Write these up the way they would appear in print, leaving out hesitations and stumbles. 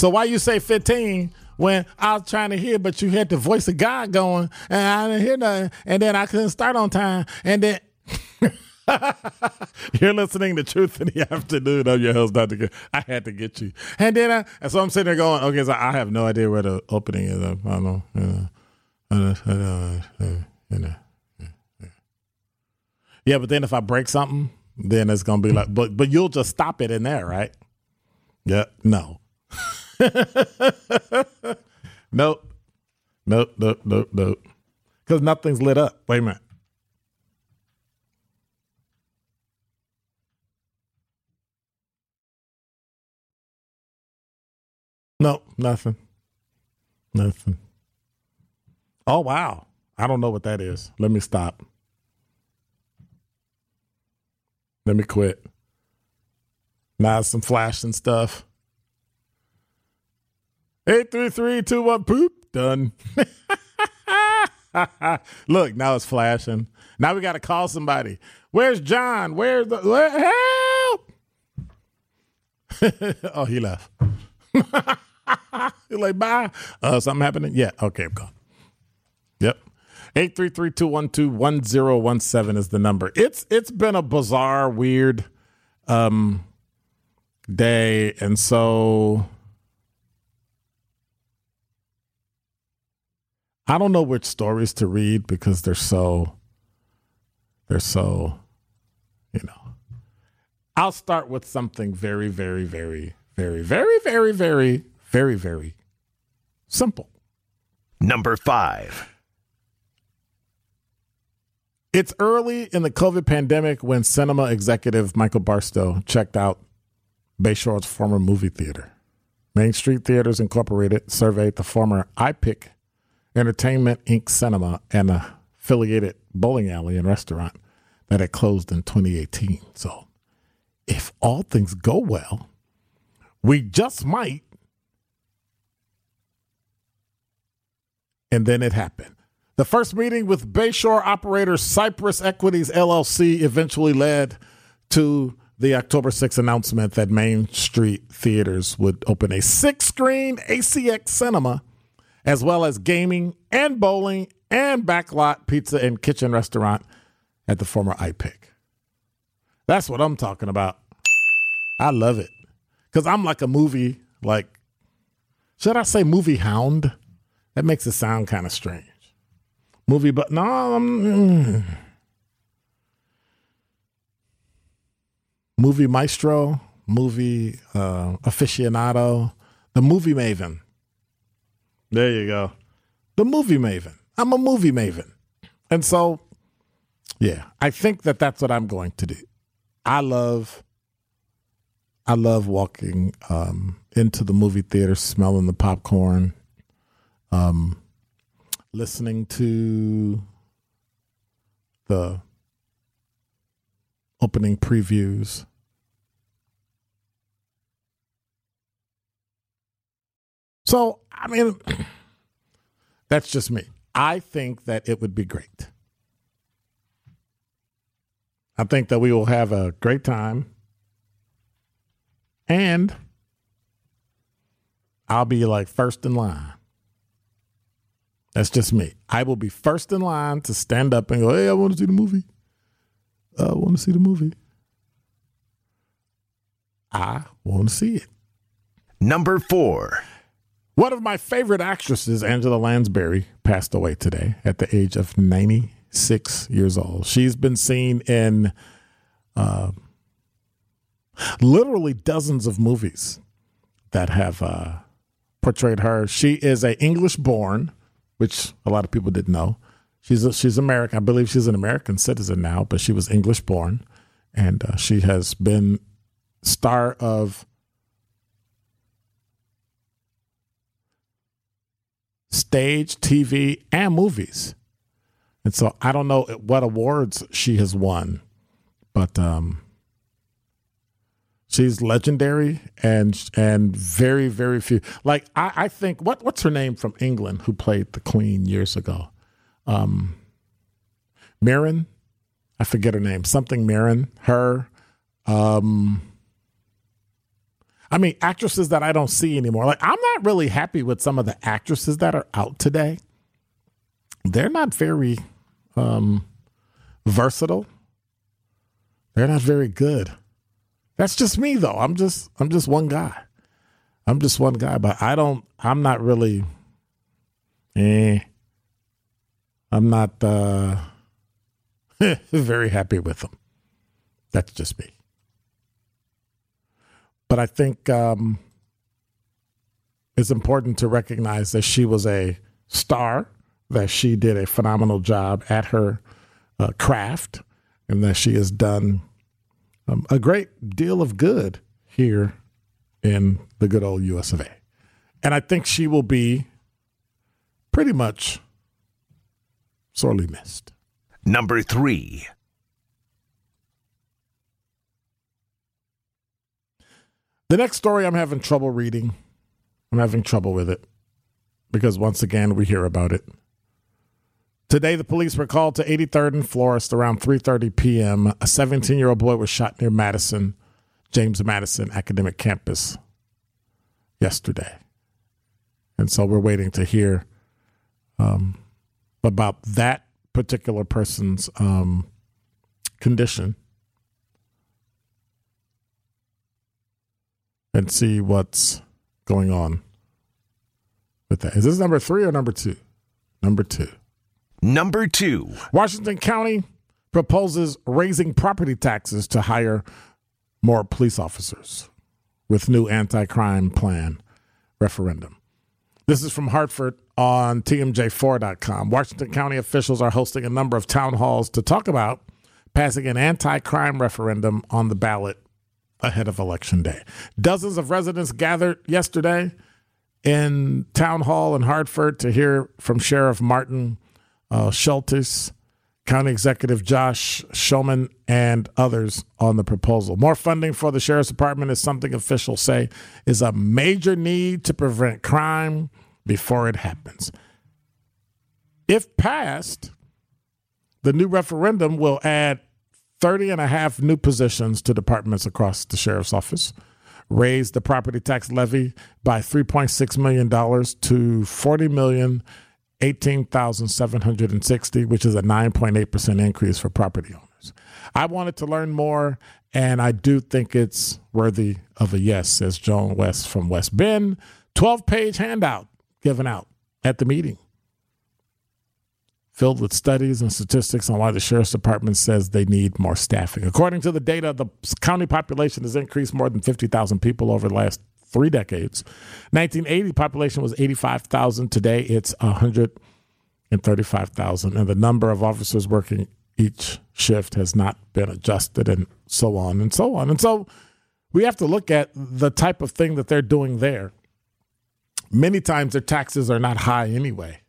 So why you say 15 when I was trying to hear, but you had the voice of God going, and I didn't hear nothing, and then I couldn't start on time, and then... You're listening to Truth in the Afternoon. I'm your host, Dr. Ken. I had to get you. And then so I'm sitting there going, okay, so I have no idea where the opening is. I don't know. Yeah, but then if I break something, then it's going to be like, but you'll just stop it in there, right? Yeah, no. Nope. Because nothing's lit up. Wait a minute. Nope, nothing. Oh, wow. I don't know what that is. Let me stop. Let me quit. Now some flashing stuff. 83321 poop done. Look, now it's flashing. Now we got to call somebody. Where's John? Help? Oh, he left. You're like, bye. Something happening? Yeah. Okay, I'm gone. Yep. 833-212-1017 is the number. It's been a bizarre, weird day, and so. I don't know which stories to read because they're so, you know. I'll start with something very, very, very, very, very, very, very, very, very simple. Number 5. It's early in the COVID pandemic when cinema executive Michael Barstow checked out Bayshore's former movie theater. Main Street Theaters Incorporated surveyed the former iPic Entertainment Inc. cinema and an affiliated bowling alley and restaurant that had closed in 2018. So if all things go well, we just might. And then it happened. The first meeting with Bayshore operator Cypress Equities LLC eventually led to the October 6th announcement that Main Street Theaters would open a 6-screen ACX Cinema, as well as gaming and bowling and backlot pizza and kitchen restaurant at the former iPic. That's what I'm talking about. I love it. Because I'm like a movie, should I say movie hound? That makes it sound kind of strange. movie, but no. Movie maestro, movie aficionado, the movie maven. There you go. The movie maven. I'm a movie maven. And so, yeah, I think that that's what I'm going to do. I love walking into the movie theater, smelling the popcorn, listening to the opening previews. So, I mean, that's just me. I think that it would be great. I think that we will have a great time. And I'll be like first in line. That's just me. I will be first in line to stand up and go, hey, I want to see the movie. I want to see the movie. I want to see it. Number 4. One of my favorite actresses, Angela Lansbury, passed away today at the age of 96 years old. She's been seen in literally dozens of movies that have portrayed her. She is an English-born, which a lot of people didn't know. She's American. I believe she's an American citizen now, but she was English-born, and she has been star of stage, TV, and movies. And so I don't know what awards she has won, but she's legendary and very, very few. Like, I think, what's her name from England who played the Queen years ago? Mirren, I forget her name, something Mirren, her. I mean, actresses that I don't see anymore. Like, I'm not really happy with some of the actresses that are out today. They're not very versatile. They're not very good. That's just me, though. I'm just one guy. I'm just one guy, but I'm not really. I'm not very happy with them. That's just me. But I think it's important to recognize that she was a star, that she did a phenomenal job at her craft, and that she has done a great deal of good here in the good old US of A. And I think she will be pretty much sorely missed. Number 3. The next story I'm having trouble reading. I'm having trouble with it because once again, we hear about it. Today, the police were called to 83rd and Florist around 3:30 p.m. A 17-year-old boy was shot near James Madison Academic Campus yesterday. And so we're waiting to hear about that particular person's condition and see what's going on with that. Is this number 3 or number 2? Number 2. Number 2. Washington County proposes raising property taxes to hire more police officers with new anti-crime plan referendum. This is from Hartford on TMJ4.com. Washington County officials are hosting a number of town halls to talk about passing an anti-crime referendum on the ballot ahead of Election Day. Dozens of residents gathered yesterday in Town Hall in Hartford to hear from Sheriff Martin Schulteis, County Executive Josh Shulman, and others on the proposal. More funding for the Sheriff's Department is something officials say is a major need to prevent crime before it happens. If passed, the new referendum will add 30 and a half new positions to departments across the sheriff's office, raise the property tax levy by $3.6 million to $40,018,760, which is a 9.8% increase for property owners. I wanted to learn more, and I do think it's worthy of a yes, says Joan West from West Bend. 12-page handout given out at the meeting. filled with studies and statistics on why the Sheriff's Department says they need more staffing. According to the data, the county population has increased more than 50,000 people over the last 3 decades. 1980 population was 85,000. Today, it's 135,000. And the number of officers working each shift has not been adjusted, and so on and so on. And so we have to look at the type of thing that they're doing there. Many times their taxes are not high anyway.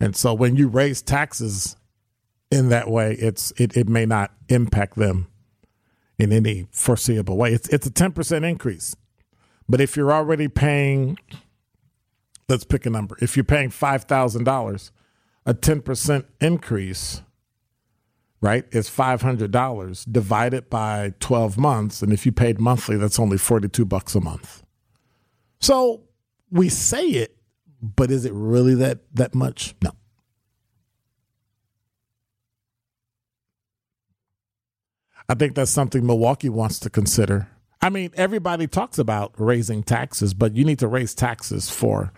And so when you raise taxes in that way, it may not impact them in any foreseeable way. It's a 10% increase. But if you're already paying, let's pick a number. If you're paying $5,000, a 10% increase, right, is $500 divided by 12 months. And if you paid monthly, that's only $42 a month. So we say it, but is it really that much? No. I think that's something Milwaukee wants to consider. I mean, everybody talks about raising taxes, but you need to raise taxes for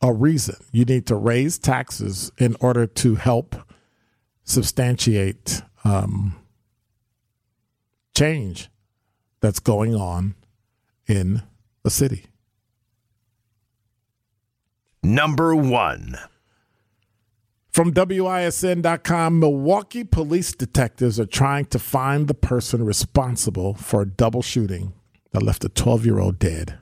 a reason. You need to raise taxes in order to help substantiate change that's going on in the city. Number one. From WISN.com, Milwaukee police detectives are trying to find the person responsible for a double shooting that left a 12-year-old dead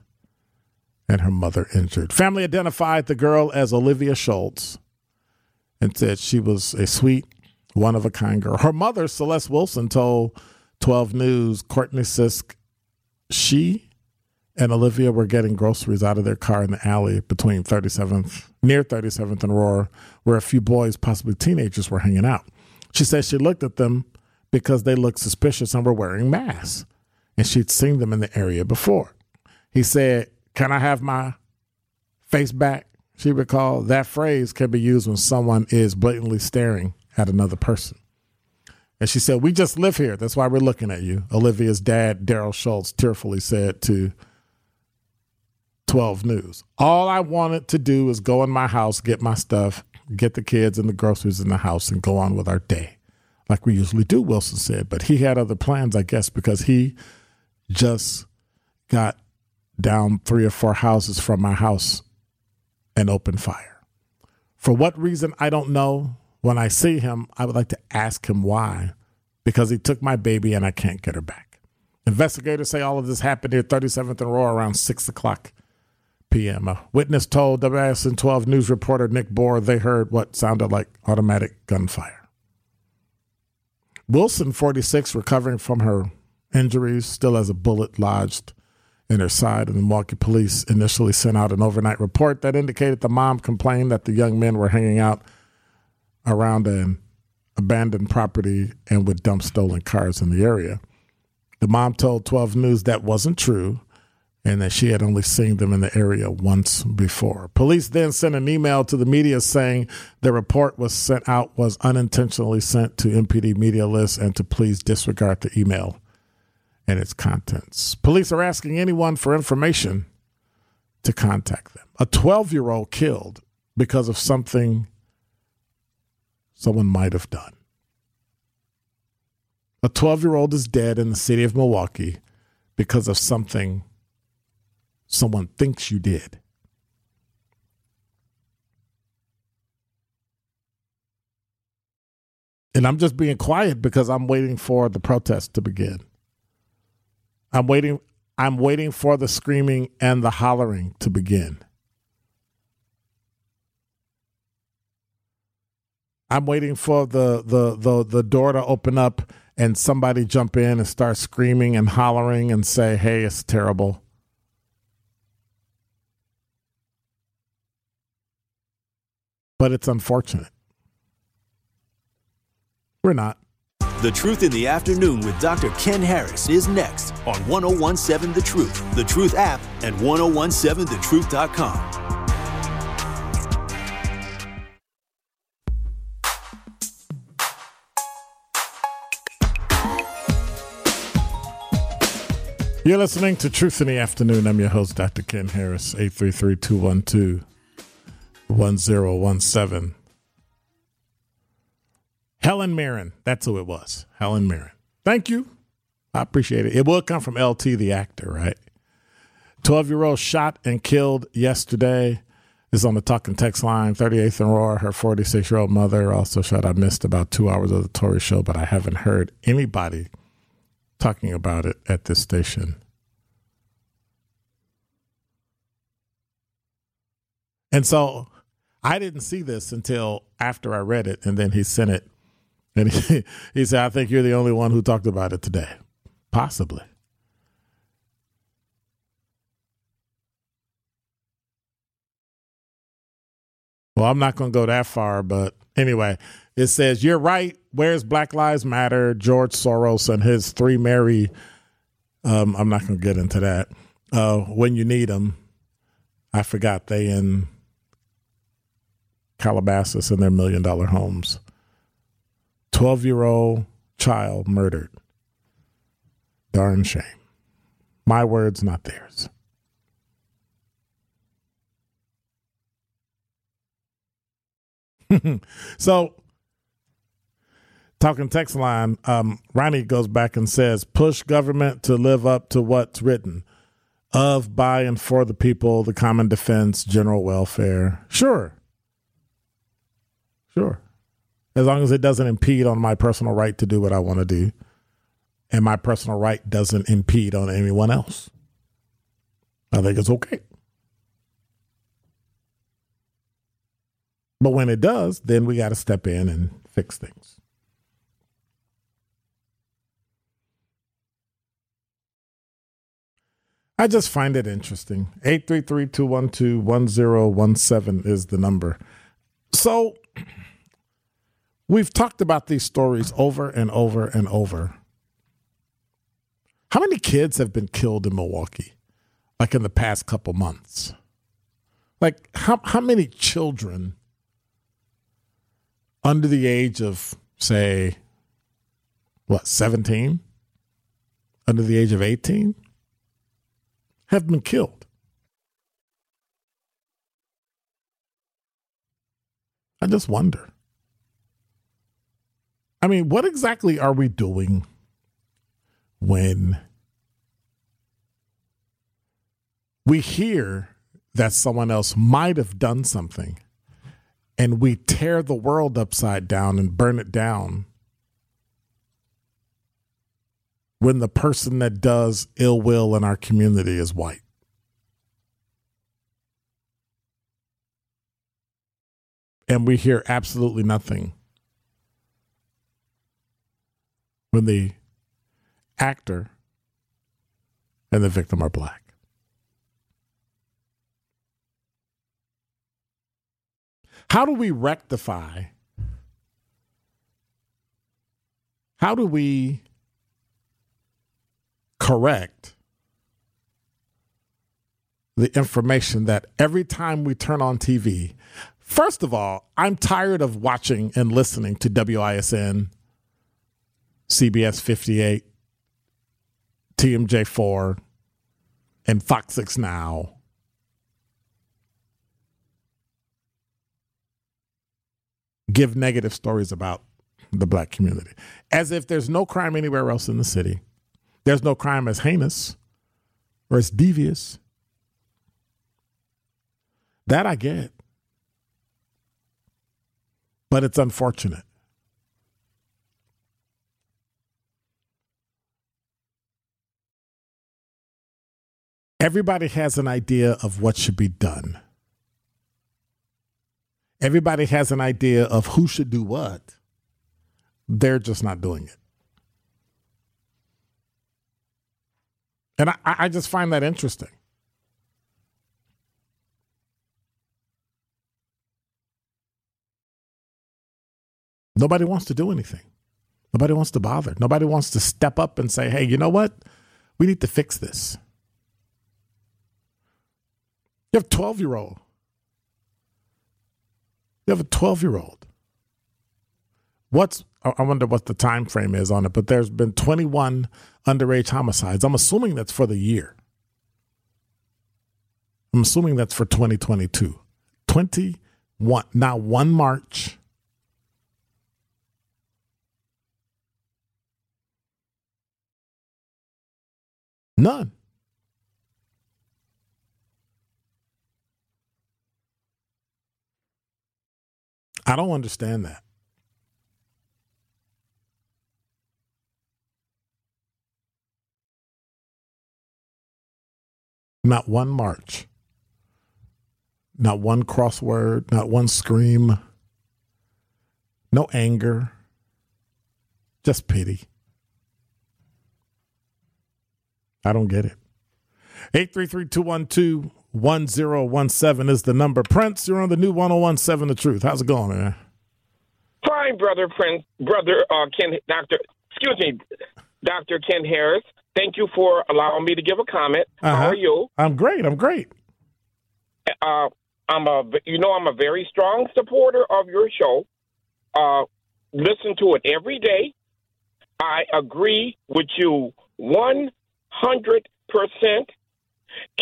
and her mother injured. Family identified the girl as Olivia Schultz and said she was a sweet, one-of-a-kind girl. Her mother, Celeste Wilson, told 12 News Courtney Sisk she and Olivia were getting groceries out of their car in the alley between 37th and Aurora, where a few boys, possibly teenagers, were hanging out. She said she looked at them because they looked suspicious and were wearing masks, and she'd seen them in the area before. He said, "Can I have my face back?" She recalled that phrase can be used when someone is blatantly staring at another person. And she said, "We just live here. That's why we're looking at you." Olivia's dad, Daryl Schultz, tearfully said to 12 News, "All I wanted to do is go in my house, get my stuff, get the kids and the groceries in the house, and go on with our day like we usually do," Wilson said. But he had other plans, I guess, because he just got down 3 or 4 houses from my house and opened fire. For what reason, I don't know. When I see him, I would like to ask him why, because he took my baby and I can't get her back. Investigators say all of this happened near 37th and Aurora around 6:00 p.m. A witness told WISN 12 News reporter Nick Bohr they heard what sounded like automatic gunfire. Wilson, 46, recovering from her injuries, still has a bullet lodged in her side. And the Milwaukee police initially sent out an overnight report that indicated the mom complained that the young men were hanging out around an abandoned property and would dump stolen cars in the area. The mom told 12 News that wasn't true, and that she had only seen them in the area once before. Police then sent an email to the media saying the report was unintentionally sent to MPD media lists and to please disregard the email and its contents. Police are asking anyone for information to contact them. A 12-year-old killed because of something someone might have done. A 12-year-old is dead in the city of Milwaukee because of something someone thinks you did. And I'm just being quiet because I'm waiting for the protest to begin. I'm waiting for the screaming and the hollering to begin. I'm waiting for the door to open up and somebody jump in and start screaming and hollering and say, "Hey, it's terrible." But it's unfortunate. We're not. The Truth in the Afternoon with Dr. Ken Harris is next on 101.7 The Truth, The Truth app, and 1017thetruth.com. You're listening to Truth in the Afternoon. I'm your host, Dr. Ken Harris, 833-212-1017. Helen Mirren. That's who it was. Helen Mirren. Thank you. I appreciate it. It will come from LT, the actor, right? 12-year-old shot and killed yesterday. This is on the Talk and Text line. 38th and Roar, her 46-year-old mother, also shot. I missed about 2 hours of the Tori show, but I haven't heard anybody talking about it at this station. And so I didn't see this until after I read it, and then he sent it. And he said, I think you're the only one who talked about it today. Possibly. Well, I'm not going to go that far, but anyway, it says, you're right. Where's Black Lives Matter? George Soros and his three Mary. I'm not going to get into that. When you need them. I forgot they in Calabasas in their $1 million homes. 12-year-old child murdered. Darn shame. My words, not theirs. So, talking text line, Ronnie goes back and says, push government to live up to what's written. Of, by, and for the people, the common defense, general welfare. Sure. Sure. As long as it doesn't impede on my personal right to do what I want to do. And my personal right doesn't impede on anyone else. I think it's okay. But when it does, then we got to step in and fix things. I just find it interesting. 833-212-1017 is the number. So we've talked about these stories over and over and over. How many kids have been killed in Milwaukee, like in the past couple months? Like how many children under the age of, say, 17? Under the age of 18? Have been killed. I just wonder. I mean, what exactly are we doing when we hear that someone else might have done something and we tear the world upside down and burn it down when the person that does ill will in our community is white? And we hear absolutely nothing when the actor and the victim are black. How do we rectify? How do we correct the information that every time we turn on TV? First of all, I'm tired of watching and listening to WISN, CBS 58, TMJ4, and Fox 6 Now. Give negative stories about the black community. As if there's no crime anywhere else in the city. There's no crime as heinous or as devious. That I get. But it's unfortunate. Everybody has an idea of what should be done. Everybody has an idea of who should do what. They're just not doing it. And I just find that interesting. Nobody wants to do anything. Nobody wants to bother. Nobody wants to step up and say, hey, you know what? We need to fix this. You have a 12-year-old. I wonder what the time frame is on it, but there's been 21 underage homicides. I'm assuming that's for the year. I'm assuming that's for 2022. 21, not one March, None. I don't understand that. Not one march, not one crossword, not one scream, no anger, just pity. I don't get it. 833-212-1017 is the number. Prince, you're on the new 101.7 The Truth. How's it going, man? Fine, brother Prince, brother Dr. Ken Harris. Thank you for allowing me to give a comment. Uh-huh. How are you? I'm great. I'm great. I'm a very strong supporter of your show. Listen to it every day. I agree with you 100%.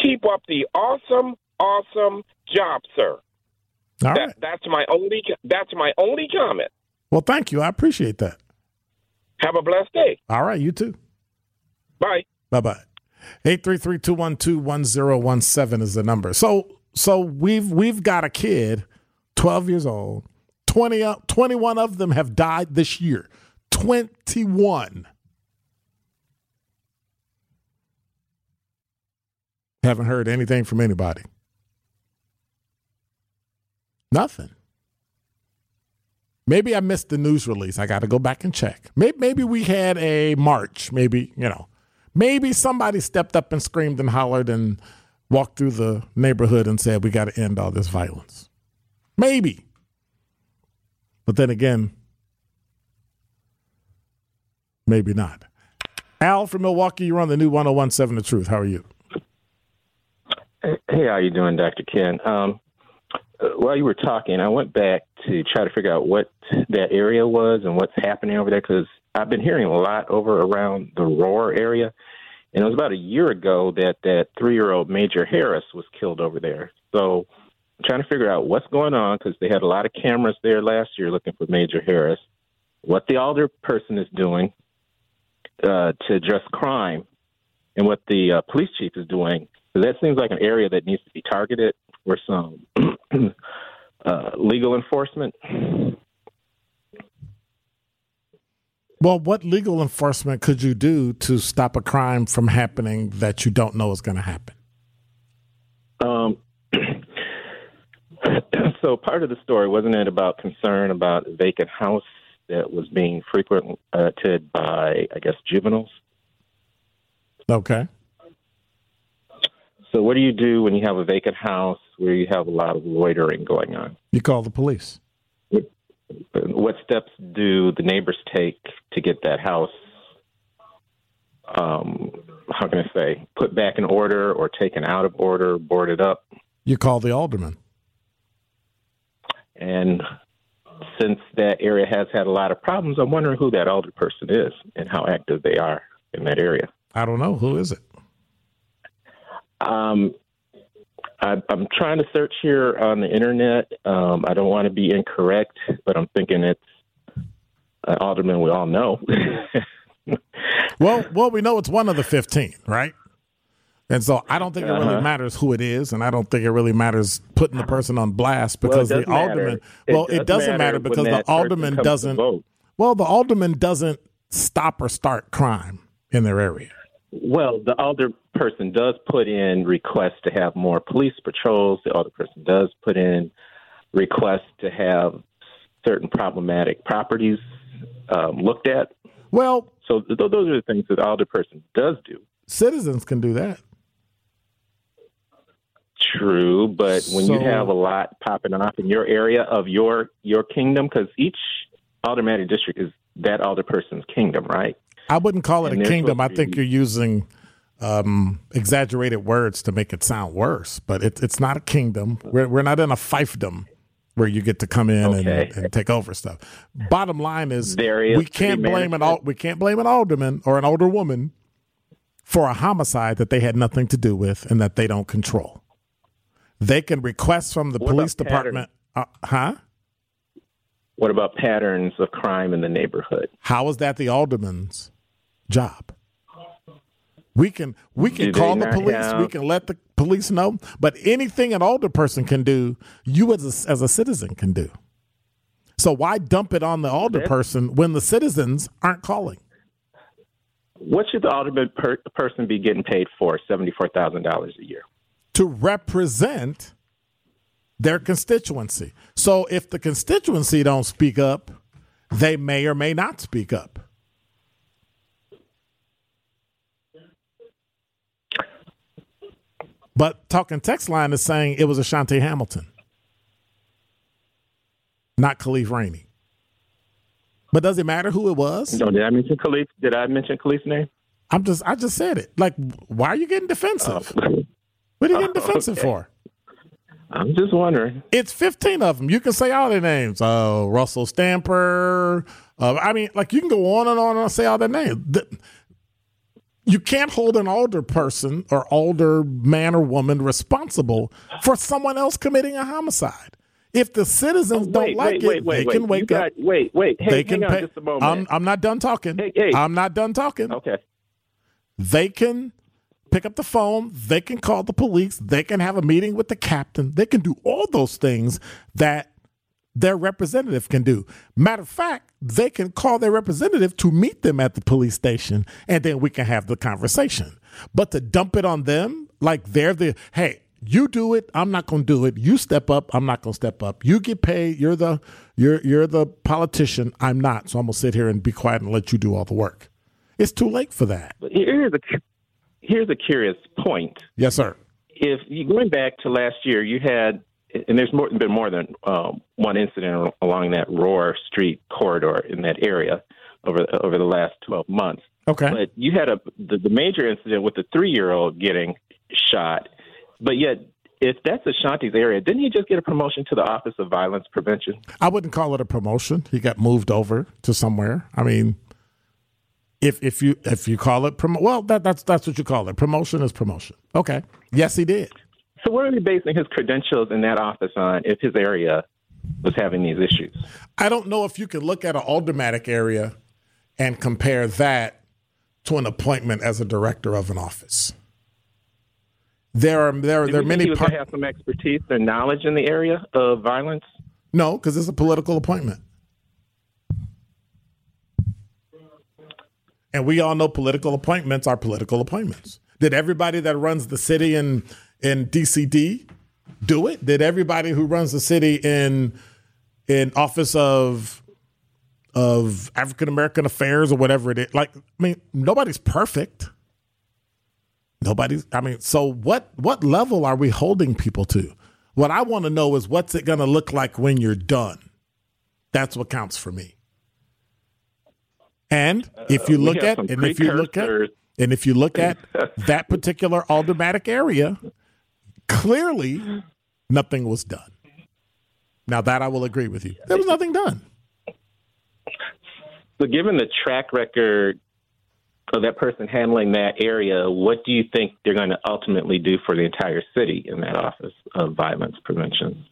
Keep up the awesome, awesome job, sir. All right. That's my only comment. Well, thank you. I appreciate that. Have a blessed day. All right. You too. Bye. Bye-bye. 833-212-1017 is the number. So we've got a kid, 12 years old. 21 of them have died this year. 21. Haven't heard anything from anybody. Nothing. Maybe I missed the news release. I got to go back and check. Maybe we had a march. Maybe, Maybe somebody stepped up and screamed and hollered and walked through the neighborhood and said, we got to end all this violence. Maybe. But then again, maybe not. Al from Milwaukee, you're on the new 101.7 The Truth. How are you? Hey, how you doing, Dr. Ken? While you were talking, I went back to try to figure out what that area was and what's happening over there, because I've been hearing a lot over around the Roar area. And it was about a year ago that 3-year-old Major Harris was killed over there. So I'm trying to figure out what's going on, because they had a lot of cameras there last year looking for Major Harris, what the alder person is doing to address crime, and what the police chief is doing. So that seems like an area that needs to be targeted for some legal enforcement. Well, what legal enforcement could you do to stop a crime from happening that you don't know is going to happen? So part of the story, wasn't it about concern about a vacant house that was being frequented by, I guess, juveniles? Okay. So what do you do when you have a vacant house where you have a lot of loitering going on? You call the police. What steps do the neighbors take to get that house, how can I say, put back in order or taken out of order, boarded up? You call the alderman. And since that area has had a lot of problems, I'm wondering who that alder person is and how active they are in that area. I don't know. Who is it? I'm trying to search here on the internet. I don't want to be incorrect, but I'm thinking it's an alderman we all know. Well, we know it's one of the 15, right? And so I don't think it really matters who it is, and I don't think it really matters putting the person on blast because the alderman. Well, it doesn't matter because the alderman doesn't. Well, the alderman doesn't stop or start crime in their area. Well, the alder person does put in requests to have more police patrols. The alder person does put in requests to have certain problematic properties looked at. Well, so those are the things that the alder person does do. Citizens can do that. True, but when you have a lot popping off in your area of your kingdom, because each aldermanic district is that alder person's kingdom, right? I wouldn't call it a kingdom. I think you're using exaggerated words to make it sound worse, but it's not a kingdom. We're not in a fiefdom where you get to come in and take over stuff. Bottom line is we can't blame an alderman or an older woman for a homicide that they had nothing to do with and that they don't control. They can request from the police department. What about patterns of crime in the neighborhood? How is that the alderman's job? We can call the police. We can let the police know. But anything an older person can do, you as a citizen can do. So why dump it on the older person when the citizens aren't calling? What should the alderman person be getting paid for? $74,000 a year to represent their constituency. So if the constituency don't speak up, they may or may not speak up. But Talking Text Line is saying it was Ashanti Hamilton, not Khalif Rainey. But does it matter who it was? No, did I mention Khalif? Did I mention Khalif's name? I just said it. Like, why are you getting defensive? What are you getting defensive for? I'm just wondering. It's 15 of them. You can say all their names. Russell Stamper. You can go on and say all their names. You can't hold an older person or older man or woman responsible for someone else committing a homicide. If the citizens don't like it, they can wake up. Hang on just a moment. I'm not done talking. Hey. I'm not done talking. Okay. They can pick up the phone. They can call the police. They can have a meeting with the captain. They can do all those things that their representative can do. Matter of fact, they can call their representative to meet them at the police station, and then we can have the conversation. But to dump it on them, like they're the, hey, you do it, I'm not going to do it. You step up, I'm not going to step up. You get paid, you're the politician, I'm not. So I'm going to sit here and be quiet and let you do all the work. It's too late for that. Here's a curious point. Yes, sir. If you're going back to last year, you had, and there's been more than one incident along that Roar Street corridor in that area over the last 12 months. Okay. But you had the major incident with the 3-year-old getting shot. But yet, if that's Ashanti's area, didn't he just get a promotion to the Office of Violence Prevention? I wouldn't call it a promotion. He got moved over to somewhere. I mean, if you call it that's what you call it. Promotion is promotion. Okay. Yes, he did. So what are we basing his credentials in that office on if his area was having these issues? I don't know if you can look at an aldermanic area and compare that to an appointment as a director of an office. There are many. He was going to have some expertise or knowledge in the area of violence. No, because it's a political appointment, and we all know political appointments are political appointments. Did everybody that runs the city in DCD do it? Did everybody who runs the city in Office of African American Affairs or whatever it is? Like, I mean, nobody's perfect. So what level are we holding people to? What I want to know is what's it going to look like when you're done? That's what counts for me. And if you look at that particular aldermanic area, clearly nothing was done. Now that I will agree with you. There was nothing done. So given the track record of that person handling that area, what do you think they're going to ultimately do for the entire city in that Office of Violence Prevention?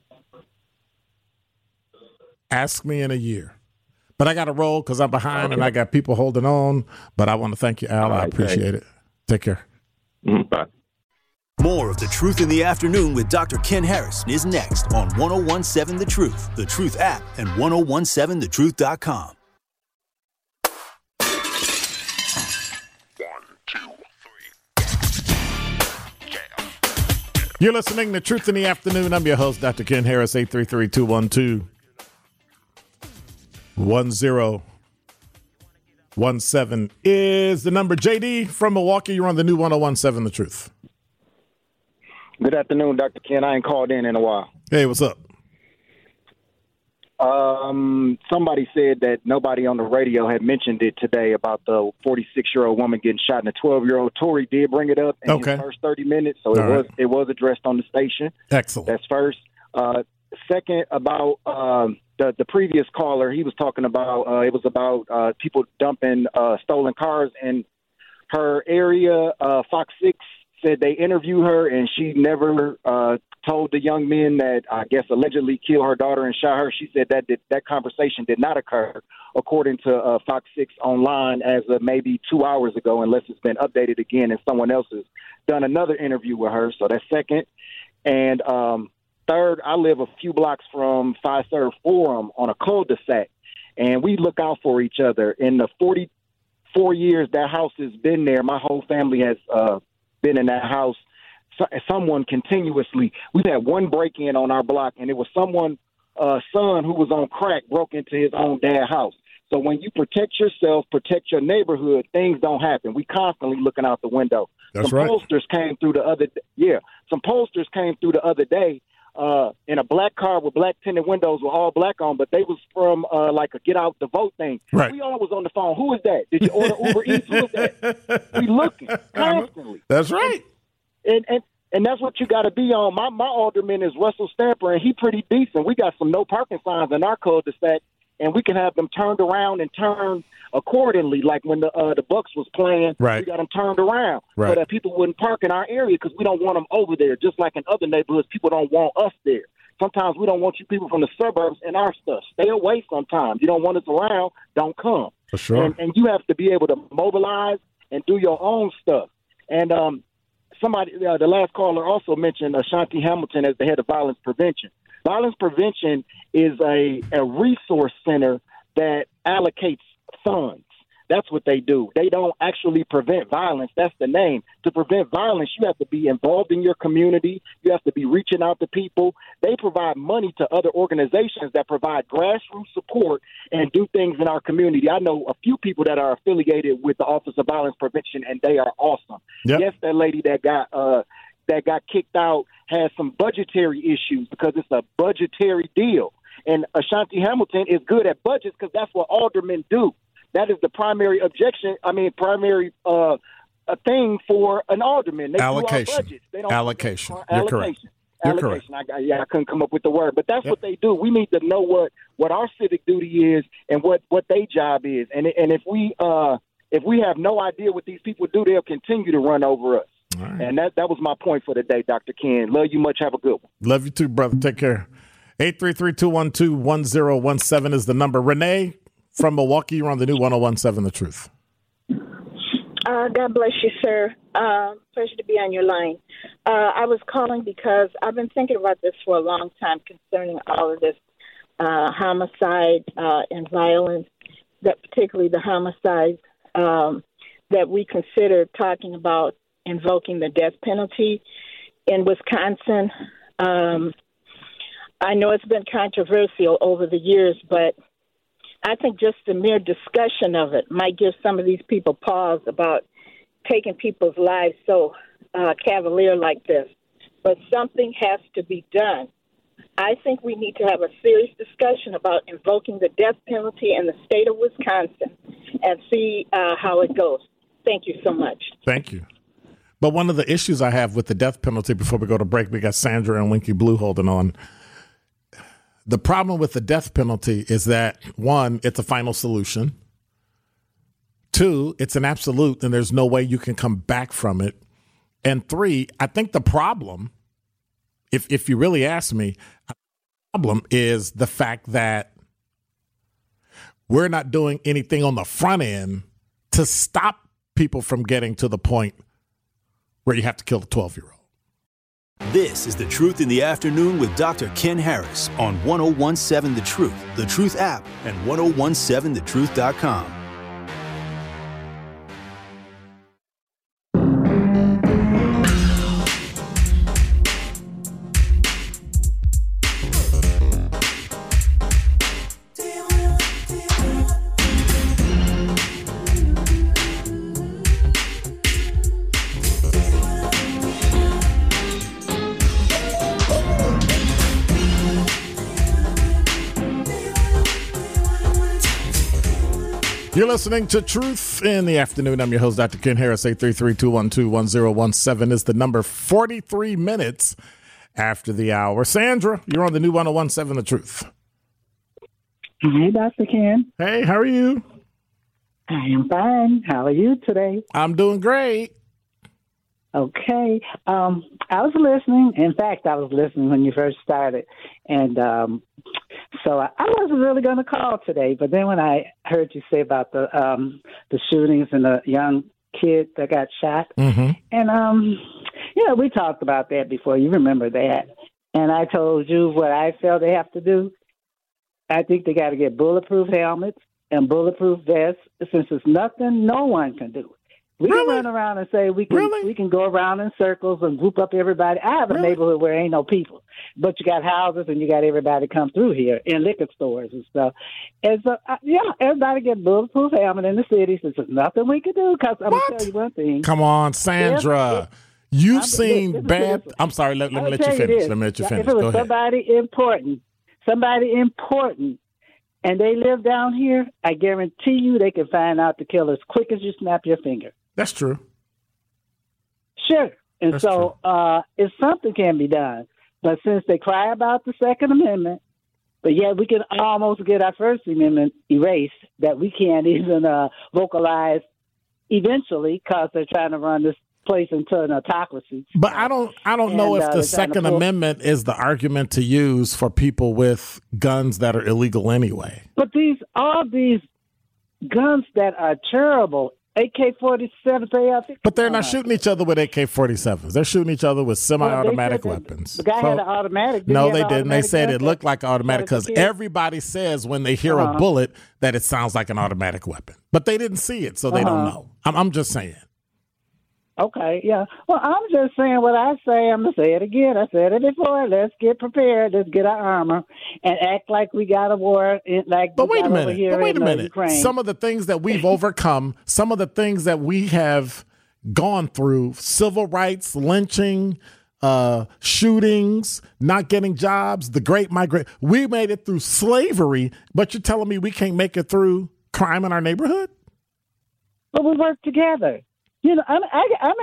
Ask me in a year. But I got to roll because I'm behind and I got people holding on. But I want to thank you, Al. Right, I appreciate it. Take care. Bye. More of The Truth in the Afternoon with Dr. Ken Harris is next on 101.7 The Truth, The Truth app, and 1017thetruth.com. You're listening to Truth in the Afternoon. I'm your host, Dr. Ken Harris, 833-212-1017 is the number. JD from Milwaukee, you're on the new 101.7 The Truth. Good afternoon, Dr. Ken. I ain't called in a while. Hey, what's up? Somebody said that nobody on the radio had mentioned it today about the 46-year-old woman getting shot and the 12-year-old. Tori did bring it up in his first 30 minutes, so it was addressed on the station. Excellent. That's first. Second, about the previous caller, he was talking about it was about people dumping stolen cars in her area. Fox 6 said they interviewed her and she never told the young men that, I guess, allegedly killed her daughter and shot her. She said that conversation did not occur, according to Fox 6 Online as of maybe 2 hours ago, unless it's been updated again and someone else has done another interview with her. So that's second. And third, I live a few blocks from Fiserv Forum on a cul-de-sac, and we look out for each other. In the 44 years that house has been there, my whole family has been in that house. So, someone continuously. We've had one break-in on our block, and it was someone's son who was on crack broke into his own dad's house. So when you protect yourself, protect your neighborhood, things don't happen. We constantly looking out the window. That's right. Some pollsters came through the other day in a black car with black tinted windows with all black on, but they was from like a get out the vote thing. Right. We all was on the phone. Who is that? Did you order Uber Eats? Who is that? We looking constantly. That's right. And that's what you got to be on. My alderman is Russell Stamper, and he pretty decent. We got some no parking signs in our cul-de-sac, and we can have them turned around and turned accordingly. Like when the Bucks was playing, right, we got them turned around right, so that people wouldn't park in our area because we don't want them over there. Just like in other neighborhoods, people don't want us there. Sometimes we don't want you people from the suburbs in our stuff. Stay away sometimes. You don't want us around, don't come. For sure. And you have to be able to mobilize and do your own stuff. And somebody, the last caller also mentioned Ashanti Hamilton as the head of violence prevention. Violence prevention is a resource center that allocates funds. That's what they do. They don't actually prevent violence. That's the name. To prevent violence, you have to be involved in your community. You have to be reaching out to people. They provide money to other organizations that provide grassroots support and do things in our community. I know a few people that are affiliated with the Office of Violence Prevention, and they are awesome. Yep. Yes, that lady that got kicked out has some budgetary issues because it's a budgetary deal. And Ashanti Hamilton is good at budgets because that's what aldermen do. That is the primary objection. I mean, primary thing for an alderman. They allocation. Do our budgets. They don't allocation. You're correct. Allocation. I couldn't come up with the word, but that's what they do. We need to know what our civic duty is and what their job is. And if we have no idea what these people do, they'll continue to run over us. All right. And that was my point for today, Dr. Ken. Love you much. Have a good one. Love you too, brother. Take care. 833-212-1017 is the number. Renee from Milwaukee, you're on the new 101.7 The Truth. God bless you, sir. Pleasure to be on your line. I was calling because I've been thinking about this for a long time concerning all of this homicide and violence, that particularly the homicides that we consider talking about invoking the death penalty in Wisconsin. I know it's been controversial over the years, but I think just the mere discussion of it might give some of these people pause about taking people's lives so cavalier like this. But something has to be done. I think we need to have a serious discussion about invoking the death penalty in the state of Wisconsin and see how it goes. Thank you so much. Thank you. But one of the issues I have with the death penalty, before we go to break, we got Sandra and Winky Blue holding on. The problem with the death penalty is that, one, it's a final solution. Two, it's an absolute, and there's no way you can come back from it. And three, I think the problem, if you really ask me, the problem is the fact that we're not doing anything on the front end to stop people from getting to the point where you have to kill the 12-year-old. This is The Truth in the Afternoon with Dr. Ken Harris on 101.7 The Truth, The Truth app, and 1017thetruth.com. You're listening to Truth in the Afternoon. I'm your host, Dr. Ken Harris. 833-212-1017 is the number. 43 minutes after the hour. Sandra, you're on the new 101.7 The Truth. Hi, Dr. Ken. Hey, how are you? I am fine. How are you today? I'm doing great. Okay. I was listening. In fact, I was listening when you first started. And so I wasn't really going to call today. But then when I heard you say about the shootings and the young kid that got shot, mm-hmm. and, yeah, we talked about that before. You remember that. And I told you what I felt they have to do. I think they got to get bulletproof helmets and bulletproof vests, since there's nothing no one can do. We can run around and say we can go around in circles and group up everybody. I have a neighborhood where ain't no people, but you got houses and you got everybody come through here and liquor stores and stuff. And so, yeah, everybody get bulletproof helmet in the city, since there's nothing we can do. Because I'm going to tell you one thing. Come on, Sandra. Yes, you've seen bad. I'm sorry. Let me let you finish. Let me let you finish. If it was somebody important, and they live down here, I guarantee you they can find out the killer as quick as you snap your finger. That's true. Sure. And that's so if something can be done. But since they cry about the Second Amendment, but yet we can almost get our First Amendment erased, that we can't even vocalize eventually, because they're trying to run this place into an autocracy. But I don't know if the Second Amendment is the argument to use for people with guns that are illegal anyway. But all these guns that are terrible, AK-47s, AR-15s. But they're not shooting each other with AK-47s. They're shooting each other with semi-automatic weapons. The guy had an automatic. No, they didn't. They said it looked like automatic, because everybody says when they hear a bullet that it sounds like an automatic weapon. But they didn't see it, so they don't know. I'm just saying. Okay, yeah. Well, I'm just saying what I say. I'm going to say it again. I said it before. Let's get prepared. Let's get our armor and act like we got a war. But wait a minute. Some of the things that we've overcome, some of the things that we have gone through, civil rights, lynching, shootings, not getting jobs, the Great Migration. We made it through slavery, but you're telling me we can't make it through crime in our neighborhood? But we work together. You know, I'm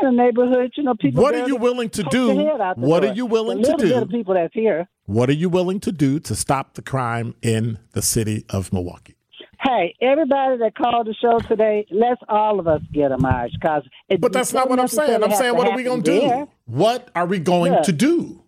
in a neighborhood. You know, people. What are you willing to do? What are you willing to do? The people that's here. What are you willing to do to stop the crime in the city of Milwaukee? Hey, everybody that called the show today, let's all of us get a march. But that's not what I'm saying. I'm saying, what are we going to do? What are we going to do?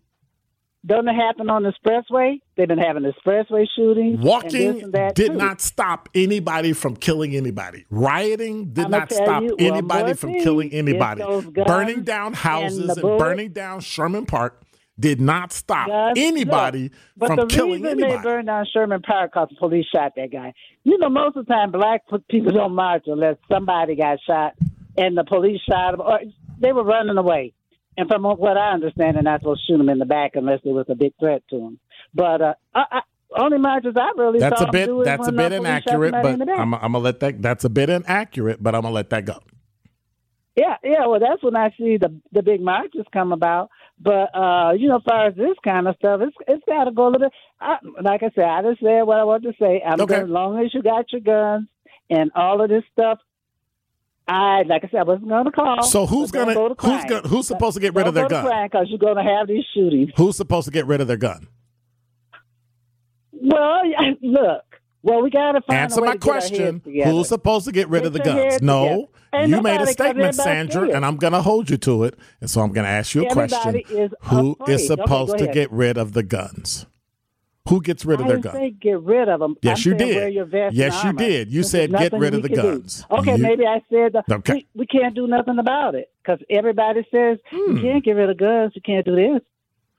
Doesn't it happen on the expressway? They've been having expressway shootings. Walking did not stop anybody from killing anybody. Rioting did not stop anybody from killing anybody. Burning down houses and burning down Sherman Park did not stop anybody from killing anybody. But the reason they burned down Sherman Park, because the police shot that guy. You know, most of the time, black people don't march unless somebody got shot and the police shot them, or they were running away. And from what I understand, they're not supposed to shoot them in the back unless there was a big threat to them. But only marches I really saw them do it. That's a bit inaccurate, but I'm going to let that go. Yeah, well, that's when I see the big marches come about. But, you know, as far as this kind of stuff, it's got to go a little bit. Like I said, I just said what I wanted to say. As long as you got your guns and all of this stuff, I wasn't going to call. So who's supposed to get rid of their gun? Because you're going to have these shootings. Who's supposed to get rid of their gun? Well, look. Well, we got to find answer a way my to question. Who's supposed to get rid of the guns? No, you made a statement, Sandra, and I'm going to hold you to it. And so I'm going to ask you a question: who is supposed to get rid of the guns? Who gets rid of their guns? I didn't say get rid of them. Yes, you did. Wear your vest yes, you did. You said get rid of the guns. Do. Okay, maybe I said we can't do nothing about it, because everybody says you can't get rid of guns, you can't do this.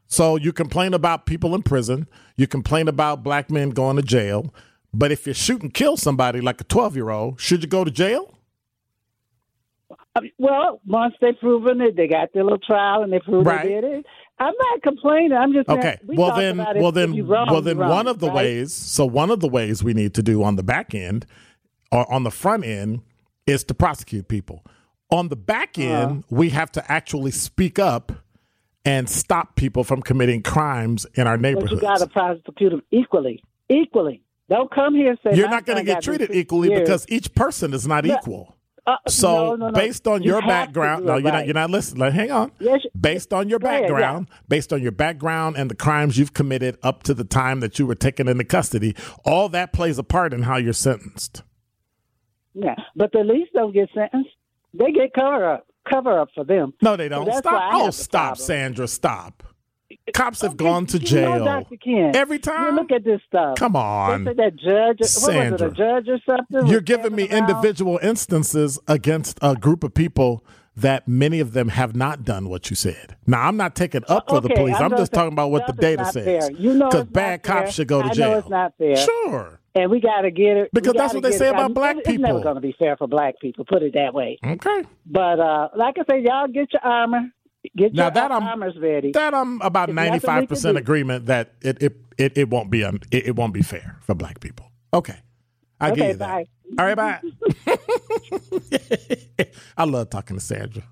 So you complain about people in prison. You complain about black men going to jail. But if you shoot and kill somebody like a 12-year-old, should you go to jail? Well, once they've proven it, they got their little trial and they proved they did it. I'm not complaining. I'm just saying. One of the ways we need to do on the back end or on the front end is to prosecute people. On the back end, we have to actually speak up and stop people from committing crimes in our neighborhoods. You got to prosecute them equally. Don't come here and say you're not going to get treated equally because each person is not equal. So based on your background, you're not listening. Like, hang on. Yes, based on your background, based on your background and the crimes you've committed up to the time that you were taken into custody, all that plays a part in how you're sentenced. Yeah, but the least don't get sentenced. They get covered up. cover up for them. No, they don't. So stop. Oh, stop, Sandra. Stop. Cops have gone to jail. Dr. Ken, every time. You look at this stuff. Come on. They said that judge, Sandra, what was it, a judge or something? You're giving me individual instances against a group of people that many of them have not done what you said. Now, I'm not taking up for the police. I'm just talking about what the data says. You know, because bad cops should go to jail. I know it's not fair. Sure. And we got to get it. Because that's what they say about black people. It's never going to be fair for black people, put it that way. Okay. But like I say, y'all get your armor. Get now your that armor's ready. That I'm about 95% agreement that it won't be it won't be fair for black people. Okay. I get you that. Bye. All right, bye. I love talking to Sandra.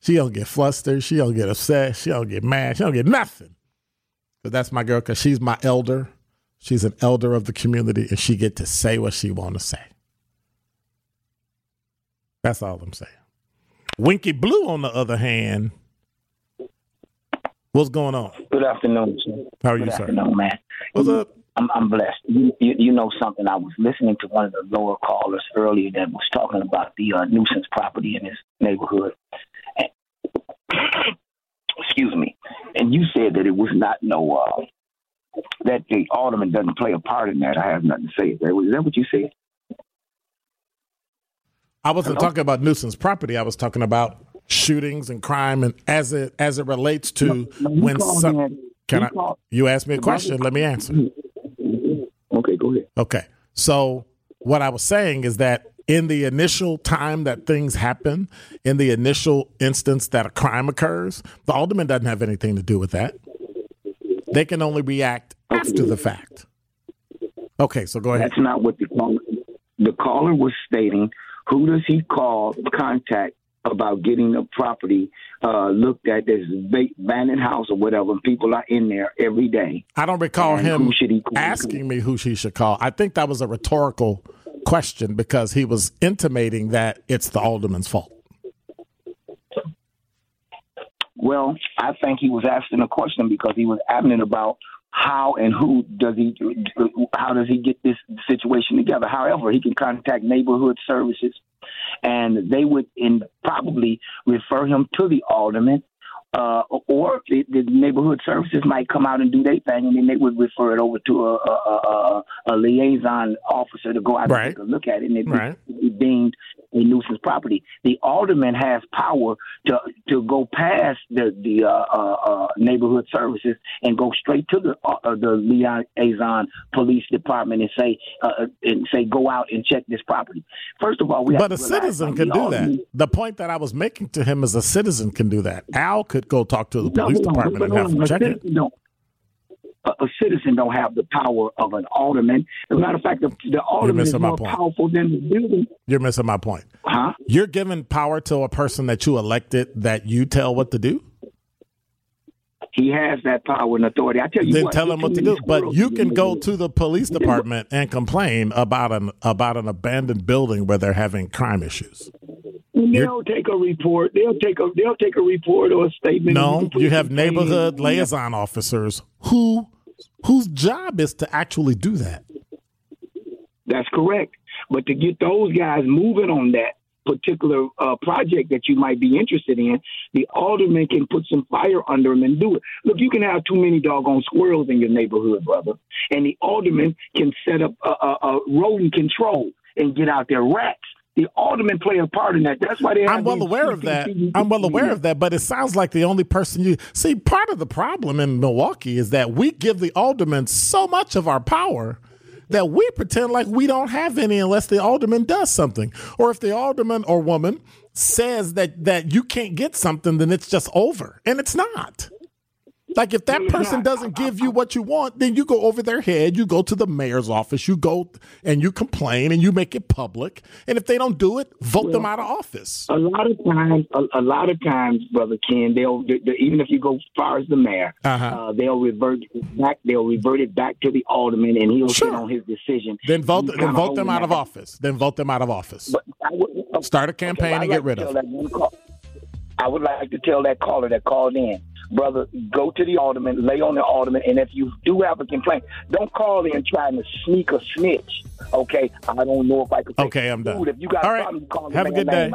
She don't get flustered. She don't get upset. She don't get mad. She don't get nothing. But that's my girl because she's my elder. She's an elder of the community, and she get to say what she want to say. That's all I'm saying. Winky Blue, on the other hand, what's going on? Good afternoon, sir. How are you, sir? Good afternoon, man. What's up? I'm blessed. You know something? I was listening to one of the lower callers earlier that was talking about the nuisance property in his neighborhood. And, excuse me. And you said that it was not that the alderman doesn't play a part in that. I have nothing to say. Is that what you said? I wasn't talking about nuisance property. I was talking about shootings and crime, and as it relates to when some. You asked me a question. Let me answer. Okay, go ahead. Okay. So what I was saying is that in the initial time that things happen, in the initial instance that a crime occurs, the alderman doesn't have anything to do with that. They can only react after the fact. Okay, so go ahead. That's not what the caller was stating. Who does he call, contact about getting a property looked at? There's a abandoned house or whatever. People are in there every day. I don't recall him asking me who she should call. I think that was a rhetorical question because he was intimating that it's the alderman's fault. Well, I think he was asking a question because he was adamant about how and who does he? How does he get this situation together? However, he can contact neighborhood services, and they would probably refer him to the alderman, or the neighborhood services might come out and do their thing, and then they would refer it over to a liaison officer to go out and take a look at it, and it be deemed a nuisance property. The alderman has power to go past the neighborhood services and go straight to the liaison police department and say go out and check this property. First of all, but a citizen can do that. The point that I was making to him is a citizen can do that. Al could go talk to the police department and have them check it. A citizen don't have the power of an alderman. As a matter of fact, the alderman is more powerful than the building. You're missing my point. Huh? You're giving power to a person that you elected that you tell what to do? He has that power and authority. I tell you then tell him what to do. But you can go to the police department and complain about an abandoned building where they're having crime issues. They'll take a report. They'll take a report or a statement. No, you have neighborhood liaison officers whose job is to actually do that. That's correct. But to get those guys moving on that particular project that you might be interested in, the alderman can put some fire under him and do it. Look, you can have too many doggone squirrels in your neighborhood, brother, and the alderman can set up a rodent control and get out their rats. The alderman play a part in that. That's why they. I'm well aware of that, but it sounds like the only person you see. Part of the problem in Milwaukee is that we give the alderman so much of our power that we pretend like we don't have any unless the alderman does something. Or if the alderman or woman says that you can't get something, then it's just over. And it's not. Like if that person doesn't give you what you want, then you go over their head, you go to the mayor's office, you go and you complain and you make it public. And if they don't do it, vote them out of office. A lot of times, Brother Ken, even if you go as far as the mayor, they'll revert it back to the alderman and he'll sit on his decision. Then vote them out of office. Start a campaign and get rid of them. I would like to tell that caller that called in, brother, go to the alderman, lay on the alderman, and if you do have a complaint, don't call in trying to sneak a snitch, okay? I don't know if I could. Okay, I'm done. If you got a problem, call in. Have a good day.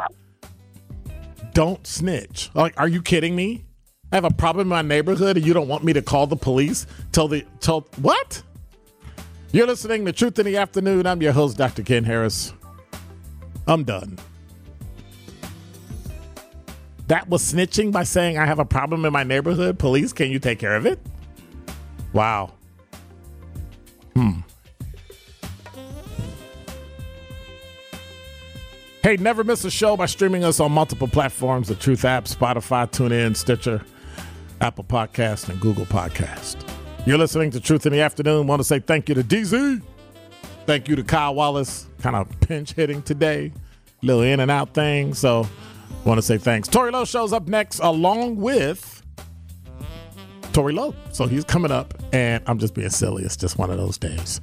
don't snitch. Like, are you kidding me? I have a problem in my neighborhood and you don't want me to call the police? What? You're listening to Truth in the Afternoon. I'm your host, Dr. Ken Harris. I'm done. That was snitching by saying I have a problem in my neighborhood. Police, can you take care of it? Wow. Hey, never miss a show by streaming us on multiple platforms, the Truth app, Spotify, TuneIn, Stitcher, Apple Podcasts, and Google Podcasts. You're listening to Truth in the Afternoon. Want to say thank you to DZ. Thank you to Kyle Wallace. Kind of pinch hitting today. Little in and out thing. So want to say thanks. Tori Lowe shows up next along with Tori Lowe. So he's coming up, and I'm just being silly. It's just one of those days.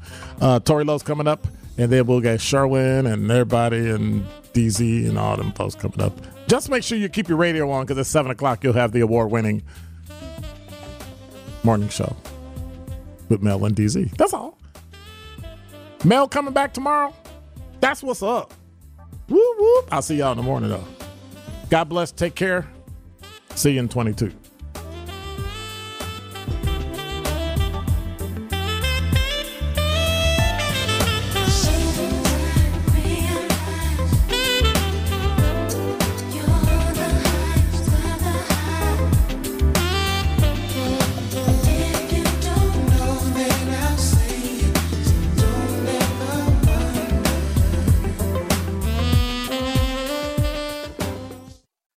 Tori Lowe's coming up. And then we'll get Sherwin and everybody and DZ and all them folks coming up. Just make sure you keep your radio on because at 7 o'clock you'll have the award-winning morning show with Mel and DZ. That's all. Mel coming back tomorrow. That's what's up. Whoop, whoop. I'll see y'all in the morning, though. God bless. Take care. See you in 22.